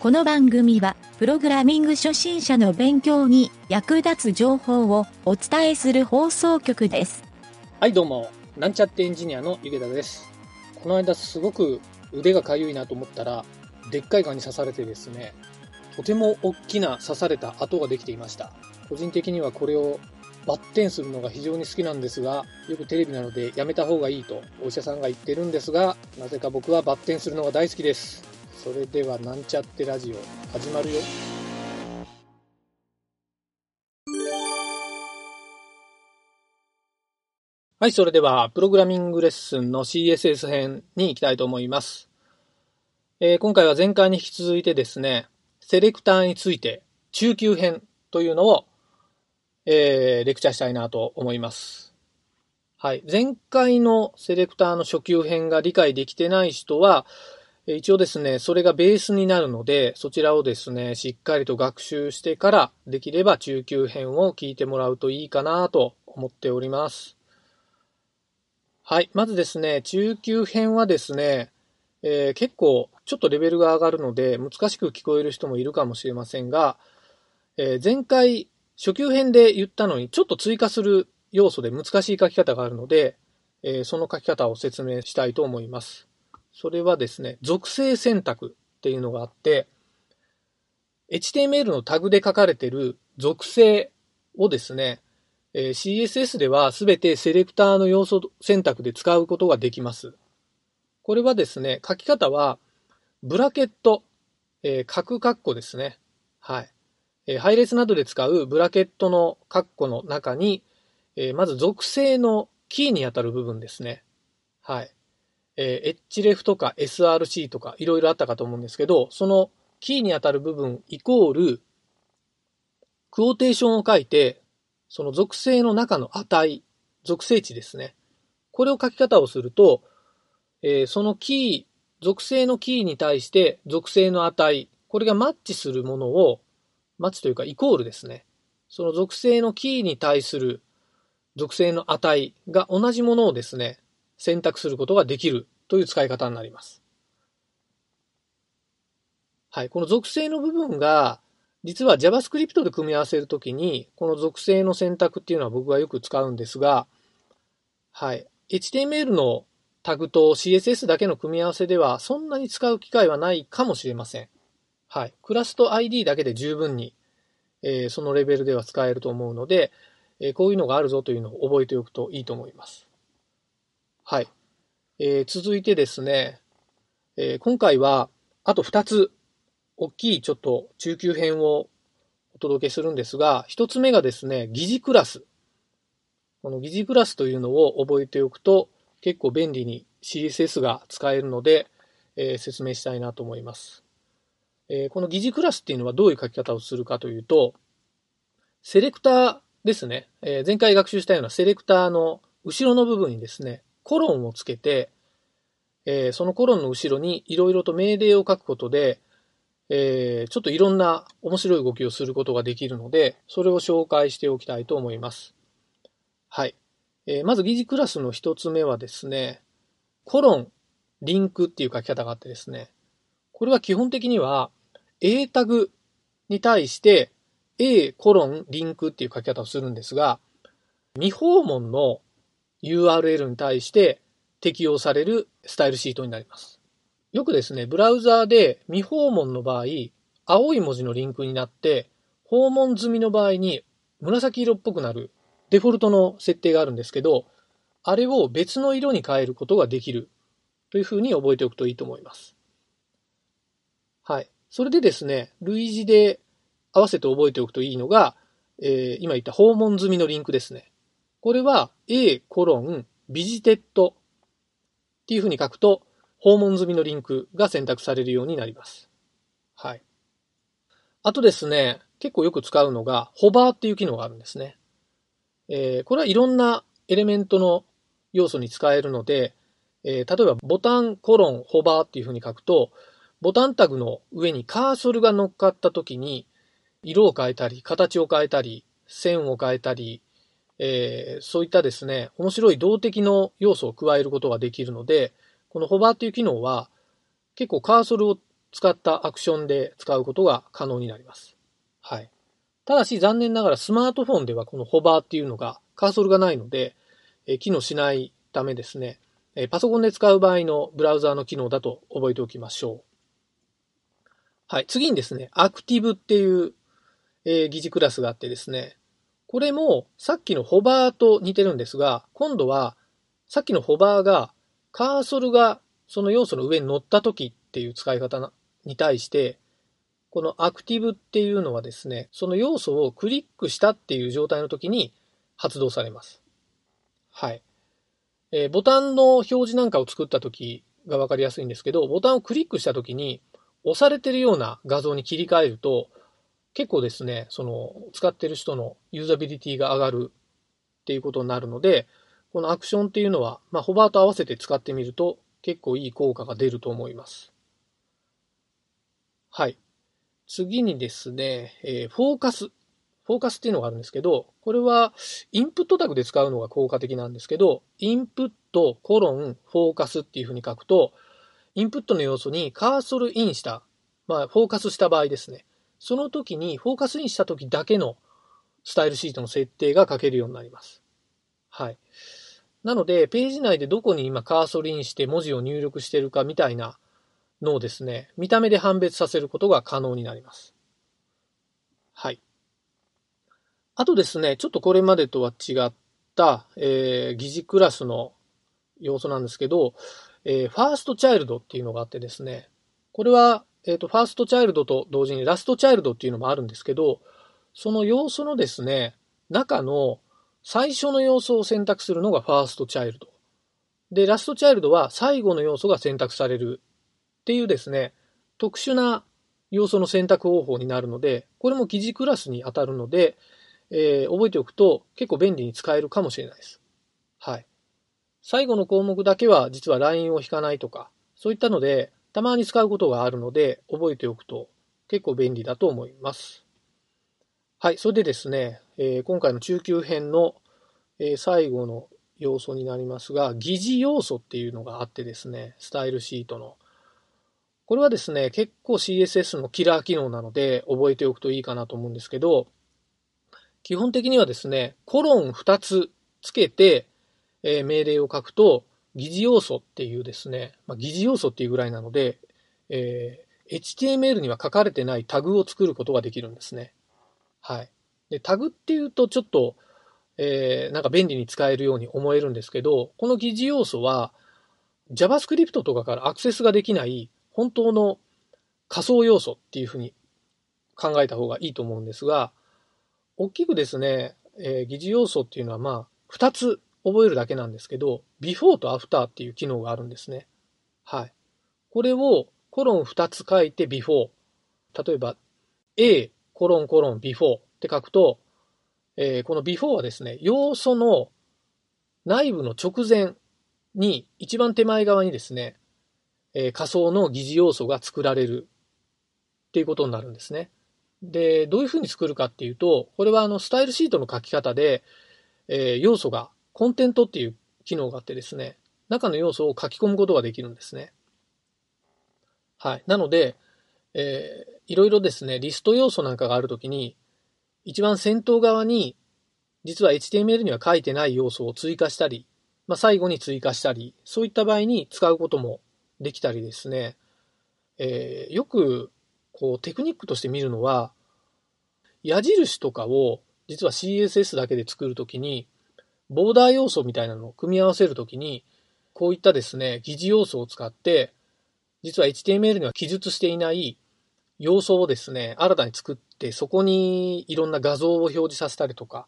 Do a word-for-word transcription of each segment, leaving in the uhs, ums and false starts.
この番組は、プログラミング初心者の勉強に役立つ情報をお伝えする放送局です。はい、どうも。なんちゃってエンジニアのゆげたです。この間すごく腕がかゆいなと思ったら、でっかい蚊に刺されてですね、とても大きな刺された跡ができていました。個人的にはこれをバッテンするのが非常に好きなんですが、よくテレビなのでやめた方がいいとお医者さんが言ってるんですが、なぜか僕はバッテンするのが大好きです。それではなんちゃってラジオ始まるよ。はい、それではプログラミングレッスンの シーエスエス 編に行きたいと思います。えー、今回は前回に引き続いてですね、セレクターについて中級編というのを、えー、レクチャーしたいなと思います。はい、前回のセレクターの初級編が理解できてない人は、一応ですね、それがベースになるので、そちらをですね、しっかりと学習してから、できれば中級編を聞いてもらうといいかなと思っております。はい、まずですね、中級編はですね、えー、結構ちょっとレベルが上がるので、難しく聞こえる人もいるかもしれませんが、えー、前回初級編で言ったのに、ちょっと追加する要素で難しい書き方があるので、えー、その書き方を説明したいと思います。それはですね、属性選択っていうのがあって、エイチティーエムエル のタグで書かれている属性をですね、えー、シーエスエス ではすべてセレクターの要素選択で使うことができます。これはですね、書き方は、ブラケット、えー、角カッコですね。はい。えー、配列などで使うブラケットのカッコの中に、えー、まず属性のキーにあたる部分ですね。はい。えー、href とか src とかいろいろあったかと思うんですけど、そのキーにあたる部分イコールクオーテーションを書いて、その属性の中の値、属性値ですね。これを書き方をすると、えー、そのキー、属性のキーに対して属性の値、これがマッチするものを、マッチというかイコールですね。その属性のキーに対する属性の値が同じものをですね、選択することができるという使い方になります。はい。この属性の部分が、実は JavaScript で組み合わせるときに、この属性の選択っていうのは僕はよく使うんですが、はい。エイチティーエムエル のタグと シーエスエス だけの組み合わせでは、そんなに使う機会はないかもしれません。はい。クラスと アイディー だけで十分に、えー、そのレベルでは使えると思うので、えー、こういうのがあるぞというのを覚えておくといいと思います。はい、えー、続いてですね、えー、今回はあとふたつ大きいちょっと中級編をお届けするんですが、ひとつめがですね、疑似クラス。この疑似クラスというのを覚えておくと結構便利に シーエスエス が使えるので、えー、説明したいなと思います、えー、この疑似クラスっていうのはどういう書き方をするかというと、セレクターですね、えー、前回学習したようなセレクターの後ろの部分にですねコロンをつけて、えー、そのコロンの後ろにいろいろと命令を書くことで、えー、ちょっといろんな面白い動きをすることができるので、それを紹介しておきたいと思います。はい。えー、まず疑似クラスの一つ目はですね、コロン、リンクっていう書き方があってですね、これは基本的には A タグに対して A コロン、リンクっていう書き方をするんですが、未訪問のユーアールエル に対して適用されるスタイルシートになります。よくですね、ブラウザーで未訪問の場合、青い文字のリンクになって、訪問済みの場合に紫色っぽくなるデフォルトの設定があるんですけど、あれを別の色に変えることができるというふうに覚えておくといいと思います。はい。それでですね、類似で合わせて覚えておくといいのが、えー、今言った訪問済みのリンクですね。これは A コロンビジテッドっていうふうに書くと訪問済みのリンクが選択されるようになります。はい。あとですね、結構よく使うのがホバーっていう機能があるんですね。えー、これはいろんなエレメントの要素に使えるので、えー、例えばボタンコロンホバーっていうふうに書くとボタンタグの上にカーソルが乗っかった時に色を変えたり形を変えたり線を変えたりえー、そういったですね、面白い動的の要素を加えることができるので、このホバーという機能は結構カーソルを使ったアクションで使うことが可能になります。はい。ただし残念ながらスマートフォンではこのホバーっていうのがカーソルがないので、えー、機能しないためですね、えー、パソコンで使う場合のブラウザーの機能だと覚えておきましょう。はい。次にですね、アクティブっていう、えー、疑似クラスがあってですね、これもさっきのホバーと似てるんですが、今度はさっきのホバーがカーソルがその要素の上に乗った時っていう使い方に対して、このアクティブっていうのはですね、その要素をクリックしたっていう状態の時に発動されます。はい。えー、ボタンの表示なんかを作った時がわかりやすいんですけど、ボタンをクリックした時に押されてるような画像に切り替えると、結構ですね、その使ってる人のユーザビリティが上がるっていうことになるので、このアクションっていうのは、まあ、ホバーと合わせて使ってみると結構いい効果が出ると思います。はい。次にですね、えー、フォーカス。フォーカスっていうのがあるんですけど、これはインプットタグで使うのが効果的なんですけど、インプットコロンフォーカスっていうふうに書くと、インプットの要素にカーソルインした、まあ、フォーカスした場合ですね。その時にフォーカスインした時だけのスタイルシートの設定が書けるようになります。はい。なので、ページ内でどこに今カーソルインして文字を入力しているかみたいなのをですね、見た目で判別させることが可能になります。はい。あとですね、ちょっとこれまでとは違った、えー、疑似クラスの要素なんですけど、えー、ファーストチャイルドっていうのがあってですね、これはえっと、ファーストチャイルドと同時にラストチャイルドっていうのもあるんですけど、その要素のですね、中の最初の要素を選択するのがファーストチャイルド。で、ラストチャイルドは最後の要素が選択されるっていうですね、特殊な要素の選択方法になるので、これも疑似クラスに当たるので、えー、覚えておくと結構便利に使えるかもしれないです。はい。最後の項目だけは実はラインを引かないとか、そういったので、たまに使うことがあるので、覚えておくと結構便利だと思います。はい、それでですね、えー、今回の中級編の、えー、最後の要素になりますが、疑似要素っていうのがあってですね、スタイルシートの。これはですね、結構 シーエスエス のキラー機能なので、覚えておくといいかなと思うんですけど、基本的にはですね、コロンふたつつけて、えー、命令を書くと、疑似要素っていうですね、まあ、疑似要素っていうぐらいなので、えー、エイチティーエムエル には書かれてないタグを作ることができるんですね。はい。で、タグっていうとちょっと、えー、なんか便利に使えるように思えるんですけど、この疑似要素は JavaScript とかからアクセスができない本当の仮想要素っていうふうに考えた方がいいと思うんですが、大きくですね、えー、疑似要素っていうのはまあふたつ、覚えるだけなんですけど、ビフォー と アフター っていう機能があるんですね。はい。これをコロンふたつ書いて ビフォー。例えば A コロンコロン ビフォー って書くと、えー、この ビフォー はですね、要素の内部の直前に一番手前側にですね、えー、仮想の疑似要素が作られるっていうことになるんですね。で、どういうふうに作るかっていうと、これはあのスタイルシートの書き方で、えー、要素がコンテントっていう機能があってですね、中の要素を書き込むことができるんですね。はい。なので、えー、いろいろですね、リスト要素なんかがあるときに、一番先頭側に、実は エイチティーエムエル には書いてない要素を追加したり、まあ、最後に追加したり、そういった場合に使うこともできたりですね、えー、よくこうテクニックとして見るのは、矢印とかを実は シーエスエス だけで作るときに、ボーダー要素みたいなのを組み合わせるときに、こういったですね、疑似要素を使って、実は エイチティーエムエル には記述していない要素をですね、新たに作って、そこにいろんな画像を表示させたりとか、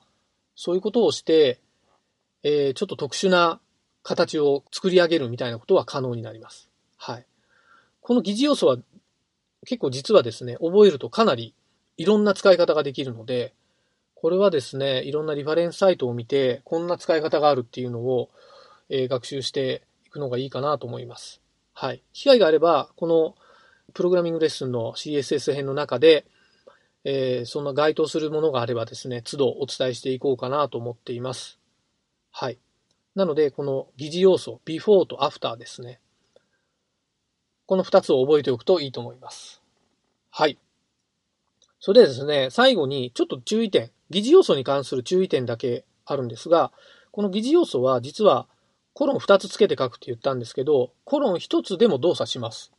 そういうことをして、えー、ちょっと特殊な形を作り上げるみたいなことは可能になります。はい。この疑似要素は結構実はですね、覚えるとかなりいろんな使い方ができるので、これはですね、いろんなリファレンスサイトを見て、こんな使い方があるっていうのを、えー、学習していくのがいいかなと思います。はい。機会があれば、このプログラミングレッスンの シーエスエス 編の中で、えー、そんな該当するものがあればですね、都度お伝えしていこうかなと思っています。はい。なので、この疑似要素、ビフォー と アフター ですね。このふたつを覚えておくといいと思います。はい。それでですね、最後にちょっと注意点、疑似要素に関する注意点だけあるんですが、この疑似要素は実はコロンふたつつけて書くって言ったんですけど、コロンひとつでも動作します。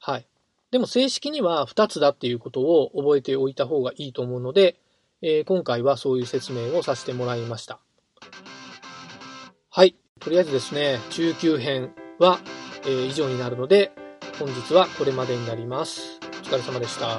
はい。でも正式にはふたつだっていうことを覚えておいた方がいいと思うので、えー、今回はそういう説明をさせてもらいました。はい。とりあえずですね、中級編は、えー、以上になるので、本日はこれまでになります。お疲れ様でした。